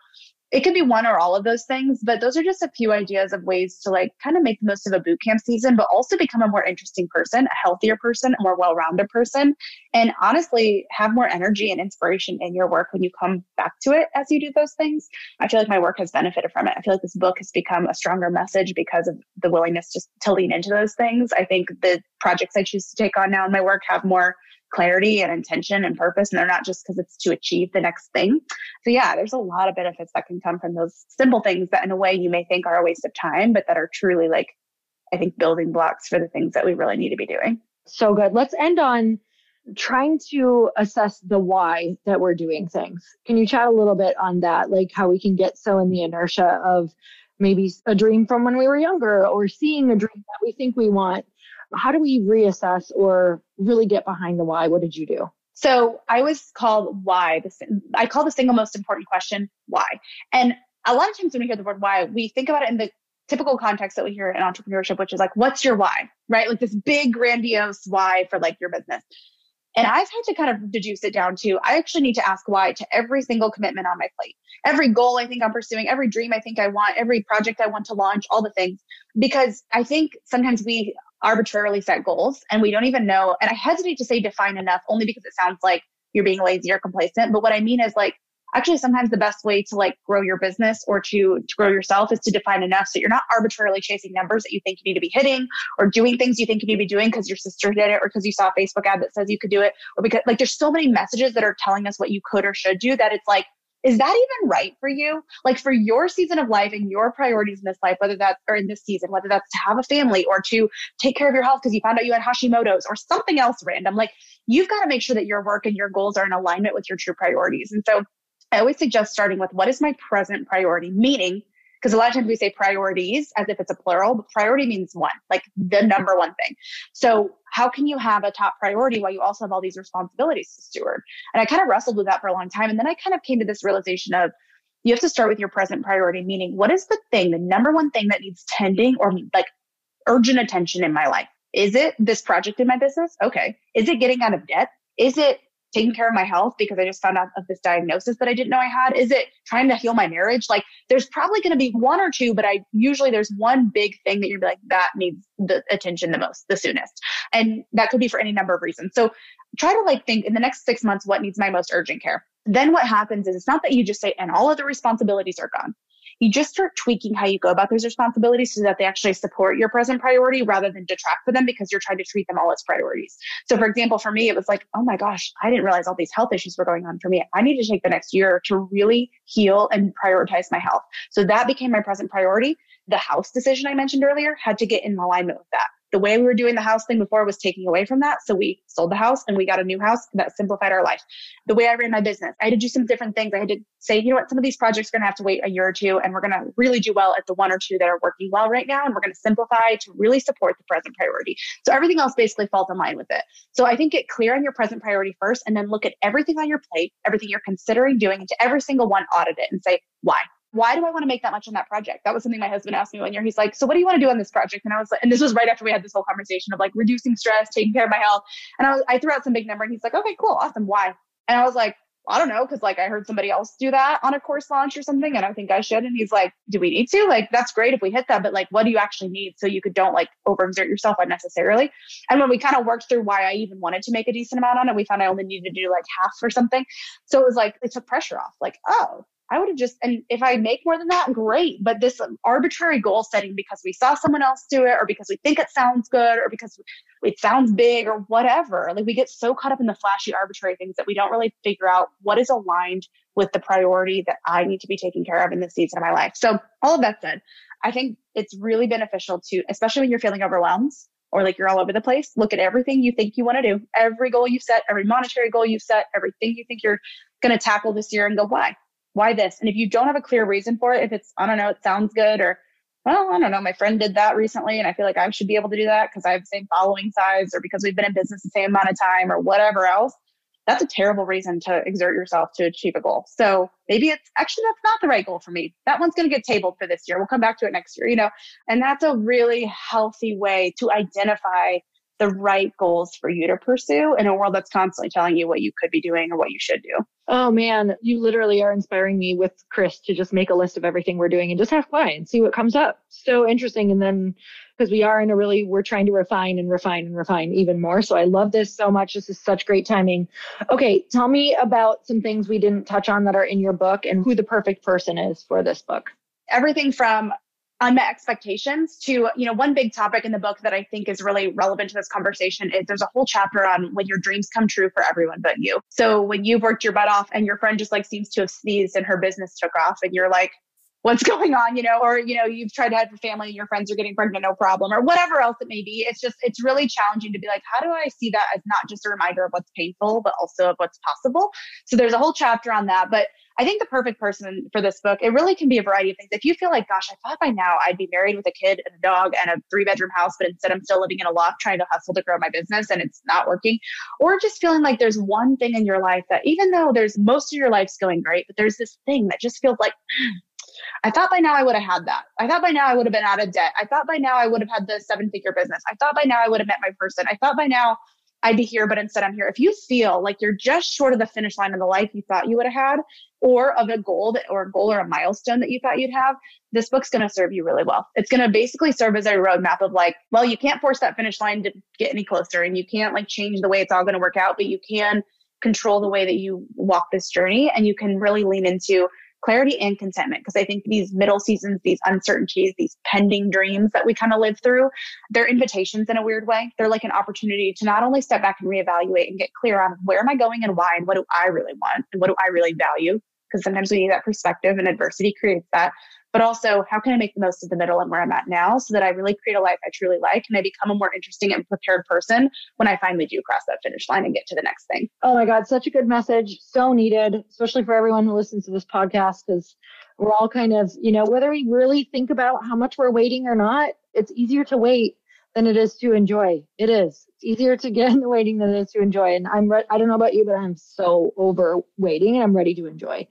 it could be one or all of those things, but those are just a few ideas of ways to like kind of make the most of a boot camp season, but also become a more interesting person, a healthier person, a more well-rounded person, and honestly have more energy and inspiration in your work when you come back to it as you do those things. I feel like my work has benefited from it. I feel like this book has become a stronger message because of the willingness just to lean into those things. I think the projects I choose to take on now in my work have more clarity and intention and purpose, and they're not just because it's to achieve the next thing. So yeah, there's a lot of benefits that can come from those simple things that in a way you may think are a waste of time, but that are truly like, I think, building blocks for the things that we really need to be doing. So good. Let's end on trying to assess the why that we're doing things. Can you chat a little bit on that? Like how we can get so in the inertia of maybe a dream from when we were younger or seeing a dream that we think we want. How do we reassess or really get behind the why? What did you do? So I always call why, the, I call the single most important question, why. And a lot of times when we hear the word why, we think about it in the typical context that we hear in entrepreneurship, which is like, what's your why, right? Like this big grandiose why for like your business. And I've had to kind of deduce it down to, I actually need to ask why to every single commitment on my plate, every goal I think I'm pursuing, every dream I think I want, every project I want to launch, all the things, because I think sometimes we arbitrarily set goals and we don't even know. And I hesitate to say define enough only because it sounds like you're being lazy or complacent. But what I mean is like, actually, sometimes the best way to like grow your business or to, to grow yourself is to define enough so you're not arbitrarily chasing numbers that you think you need to be hitting or doing things you think you need to be doing because your sister did it or because you saw a Facebook ad that says you could do it, or because like there's so many messages that are telling us what you could or should do that it's like, is that even right for you? Like for your season of life and your priorities in this life, whether that's, or in this season, whether that's to have a family or to take care of your health because you found out you had Hashimoto's or something else random, like you've got to make sure that your work and your goals are in alignment with your true priorities. And so I always suggest starting with what is my present priority, meaning, because a lot of times we say priorities as if it's a plural, but priority means one, like the number one thing. So how can you have a top priority while you also have all these responsibilities to steward? And I kind of wrestled with that for a long time. And then I kind of came to this realization of you have to start with your present priority, meaning what is the thing, the number one thing that needs tending or like urgent attention in my life? Is it this project in my business? Okay. Is it getting out of debt? Is it taking care of my health because I just found out of this diagnosis that I didn't know I had? Is it trying to heal my marriage? Like there's probably going to be one or two, but I usually there's one big thing that you're like, that needs the attention the most, the soonest. And that could be for any number of reasons. So try to like think in the next six months, what needs my most urgent care? Then what happens is it's not that you just say, and all other responsibilities are gone. You just start tweaking how you go about those responsibilities so that they actually support your present priority rather than detract from them because you're trying to treat them all as priorities. So for example, for me, it was like, oh my gosh, I didn't realize all these health issues were going on for me. I need to take the next year to really heal and prioritize my health. So that became my present priority. The house decision I mentioned earlier had to get in alignment with that. The way we were doing the house thing before was taking away from that. So we sold the house and we got a new house that simplified our life. The way I ran my business, I had to do some different things. I had to say, you know what, some of these projects are going to have to wait a year or two, and we're going to really do well at the one or two that are working well right now. And we're going to simplify to really support the present priority. So everything else basically falls in line with it. So I think get clear on your present priority first, and then look at everything on your plate, everything you're considering doing, and to every single one, audit it and say, why? Why do I want to make that much on that project? That was something my husband asked me one year. He's like, so what do you want to do on this project? And I was like, and this was right after we had this whole conversation of like reducing stress, taking care of my health. And I was, I threw out some big number and he's like, okay, cool. Awesome. Why? And I was like, I don't know. Cause like I heard somebody else do that on a course launch or something. And I think I should. And he's like, do we need to? Like, that's great if we hit that, but like, what do you actually need? So you could don't like overexert yourself unnecessarily. And when we kind of worked through why I even wanted to make a decent amount on it, we found I only needed to do like half or something. So it was like, it took pressure off. Like, oh, I would have just, and if I make more than that, great. But this arbitrary goal setting because we saw someone else do it or because we think it sounds good or because it sounds big or whatever, like we get so caught up in the flashy arbitrary things that we don't really figure out what is aligned with the priority that I need to be taking care of in this season of my life. So all of that said, I think it's really beneficial to, especially when you're feeling overwhelmed or like you're all over the place, look at everything you think you want to do, every goal you've set, every monetary goal you've set, everything you think you're going to tackle this year and go, why? Why this? And if you don't have a clear reason for it, if it's, I don't know, it sounds good or, well, I don't know, my friend did that recently and I feel like I should be able to do that because I have the same following size or because we've been in business the same amount of time or whatever else, that's a terrible reason to exert yourself to achieve a goal. So maybe it's actually, that's not the right goal for me. That one's going to get tabled for this year. We'll come back to it next year, you know, and that's a really healthy way to identify the right goals for you to pursue in a world that's constantly telling you what you could be doing or what you should do. Oh man, you literally are inspiring me with Chris to just make a list of everything we're doing and just have fun and see what comes up. So interesting. And then because we are in a really, we're trying to refine and refine and refine even more. So I love this so much. This is such great timing. Okay. Tell me about some things we didn't touch on that are in your book and who the perfect person is for this book. Everything from unmet expectations to, you know, one big topic in the book that I think is really relevant to this conversation is there's a whole chapter on when your dreams come true for everyone but you. So when you've worked your butt off and your friend just like seems to have sneezed and her business took off and you're like, what's going on, you know, or, you know, you've tried to have a family and your friends are getting pregnant, no problem, or whatever else it may be. It's just, it's really challenging to be like, how do I see that as not just a reminder of what's painful, but also of what's possible? So there's a whole chapter on that. But I think the perfect person for this book, it really can be a variety of things. If you feel like, gosh, I thought by now I'd be married with a kid and a dog and a three bedroom house, but instead I'm still living in a loft trying to hustle to grow my business and it's not working. Or just feeling like there's one thing in your life that even though there's most of your life's going great, but there's this thing that just feels like, I thought by now I would have had that. I thought by now I would have been out of debt. I thought by now I would have had the seven figure business. I thought by now I would have met my person. I thought by now I'd be here, but instead I'm here. If you feel like you're just short of the finish line of the life you thought you would have had, or of a goal that, or a goal or a milestone that you thought you'd have, this book's going to serve you really well. It's going to basically serve as a roadmap of like, well, you can't force that finish line to get any closer and you can't like change the way it's all going to work out, but you can control the way that you walk this journey and you can really lean into clarity and contentment. Because I think these middle seasons, these uncertainties, these pending dreams that we kind of live through, they're invitations in a weird way. They're like an opportunity to not only step back and reevaluate and get clear on where am I going and why, and what do I really want and what do I really value? Because sometimes we need that perspective and adversity creates that. But also, how can I make the most of the middle and where I'm at now so that I really create a life I truly like and I become a more interesting and prepared person when I finally do cross that finish line and get to the next thing? Oh my God, such a good message. So needed, especially for everyone who listens to this podcast, because we're all kind of, you know, whether we really think about how much we're waiting or not, it's easier to wait than it is to enjoy. It is. It's easier to get in the waiting than it is to enjoy. And I'm re- I don't know about you, but I'm so over waiting and I'm ready to enjoy.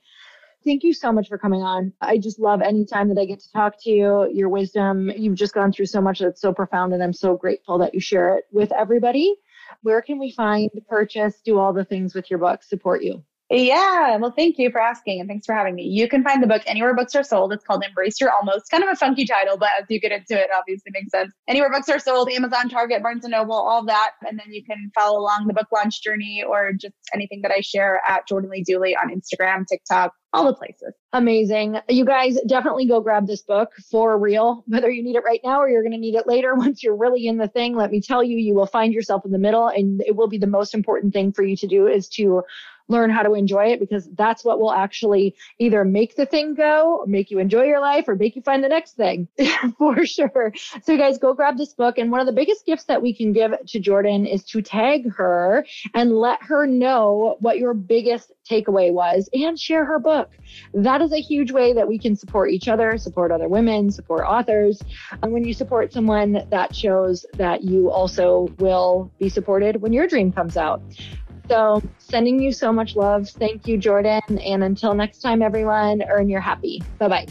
Thank you so much for coming on. I just love any time that I get to talk to you, your wisdom. You've just gone through so much that's so profound, and I'm so grateful that you share it with everybody. Where can we find, purchase, do all the things with your book, support you? Yeah. Well, thank you for asking and thanks for having me. You can find the book anywhere books are sold. It's called Embrace Your Almost. Kind of a funky title, but as you get into it, it obviously makes sense. Anywhere books are sold, Amazon, Target, Barnes and Noble, all that. And then you can follow along the book launch journey or just anything that I share at Jordan Lee Dooley on Instagram, TikTok, all the places. Amazing. You guys definitely go grab this book for real, whether you need it right now or you're going to need it later. Once you're really in the thing, let me tell you, you will find yourself in the middle, and it will be the most important thing for you to do is to learn how to enjoy it, because that's what will actually either make the thing go, make you enjoy your life, or make you find the next thing for sure. So guys, go grab this book. And one of the biggest gifts that we can give to Jordan is to tag her and let her know what your biggest takeaway was and share her book. That is a huge way that we can support each other, support other women, support authors. And when you support someone, that shows that you also will be supported when your dream comes out. So sending you so much love. Thank you, Jordan. And until next time, everyone, earn your happy. Bye-bye.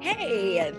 Hey,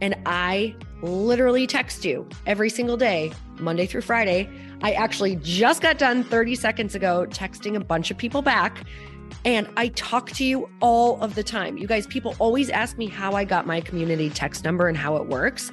And I literally text you every single day, Monday through Friday. I actually just got done thirty seconds ago texting a bunch of people back, and I talk to you all of the time. You guys, people always ask me how I got my community text number and how it works.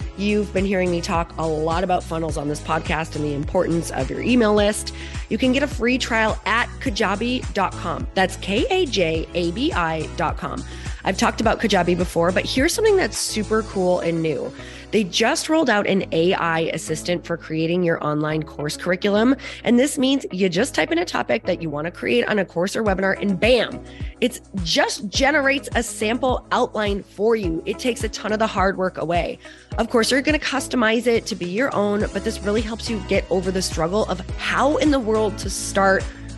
You've been hearing me talk a lot about funnels on this podcast and the importance of your email list. You can get a free trial at kajabi dot com. That's K A J A B I dot com. I've talked about Kajabi before, but here's something that's super cool and new. They just rolled out an A I assistant for creating your online course curriculum. And this means you just type in a topic that you want to create on a course or webinar, and bam, it just generates a sample outline for you. It takes a ton of the hard work away. Of course, you're going to customize it to be your own, but this really helps you get over the struggle of how in the world to start,